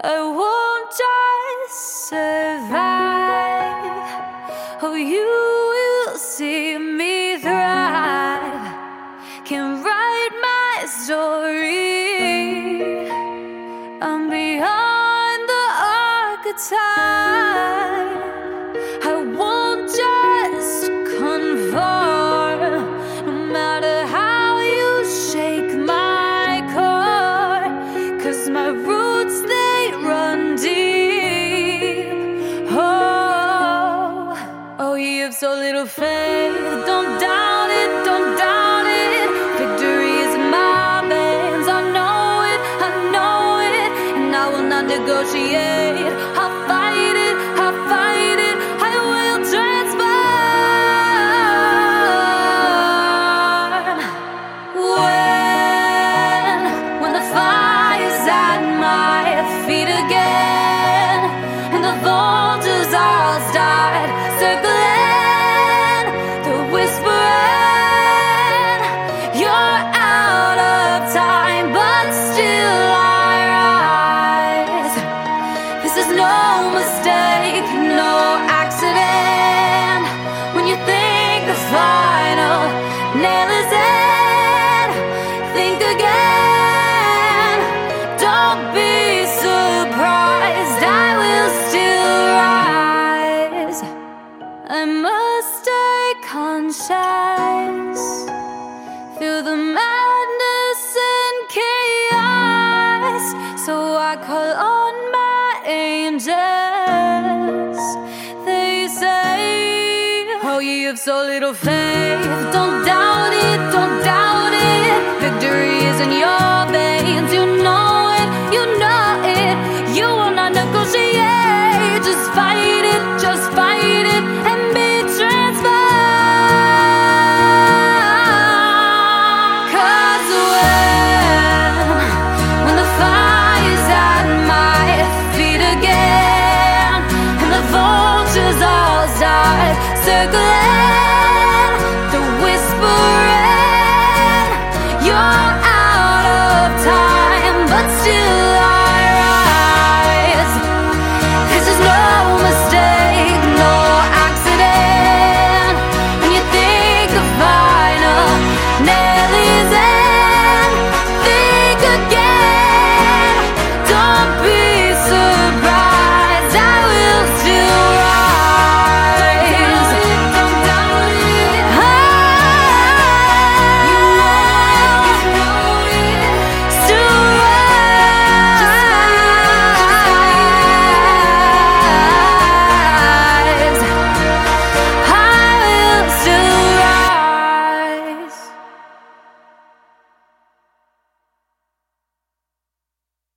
I won't just survive. Oh, you will see me thrive. Can write my story. I'm beyond the archetype. I won't just conform. No matter how you shake my core, 'cause my roots, they run deep. Oh, oh, you have so little faith. Don't doubt it, don't doubt it. Negotiate, I'll fight it, I'll fight it, I will transform. When the fire's at my feet again, and the vultures all start circling, they're whispering, you're out of time, but still no mistake, no accident. When you think the final nail is in, think again. Don't be surprised, I will still rise. I must stay conscious, feel the madness and chaos. So I call on my angels, they say, oh, you have so little faith. Don't doubt.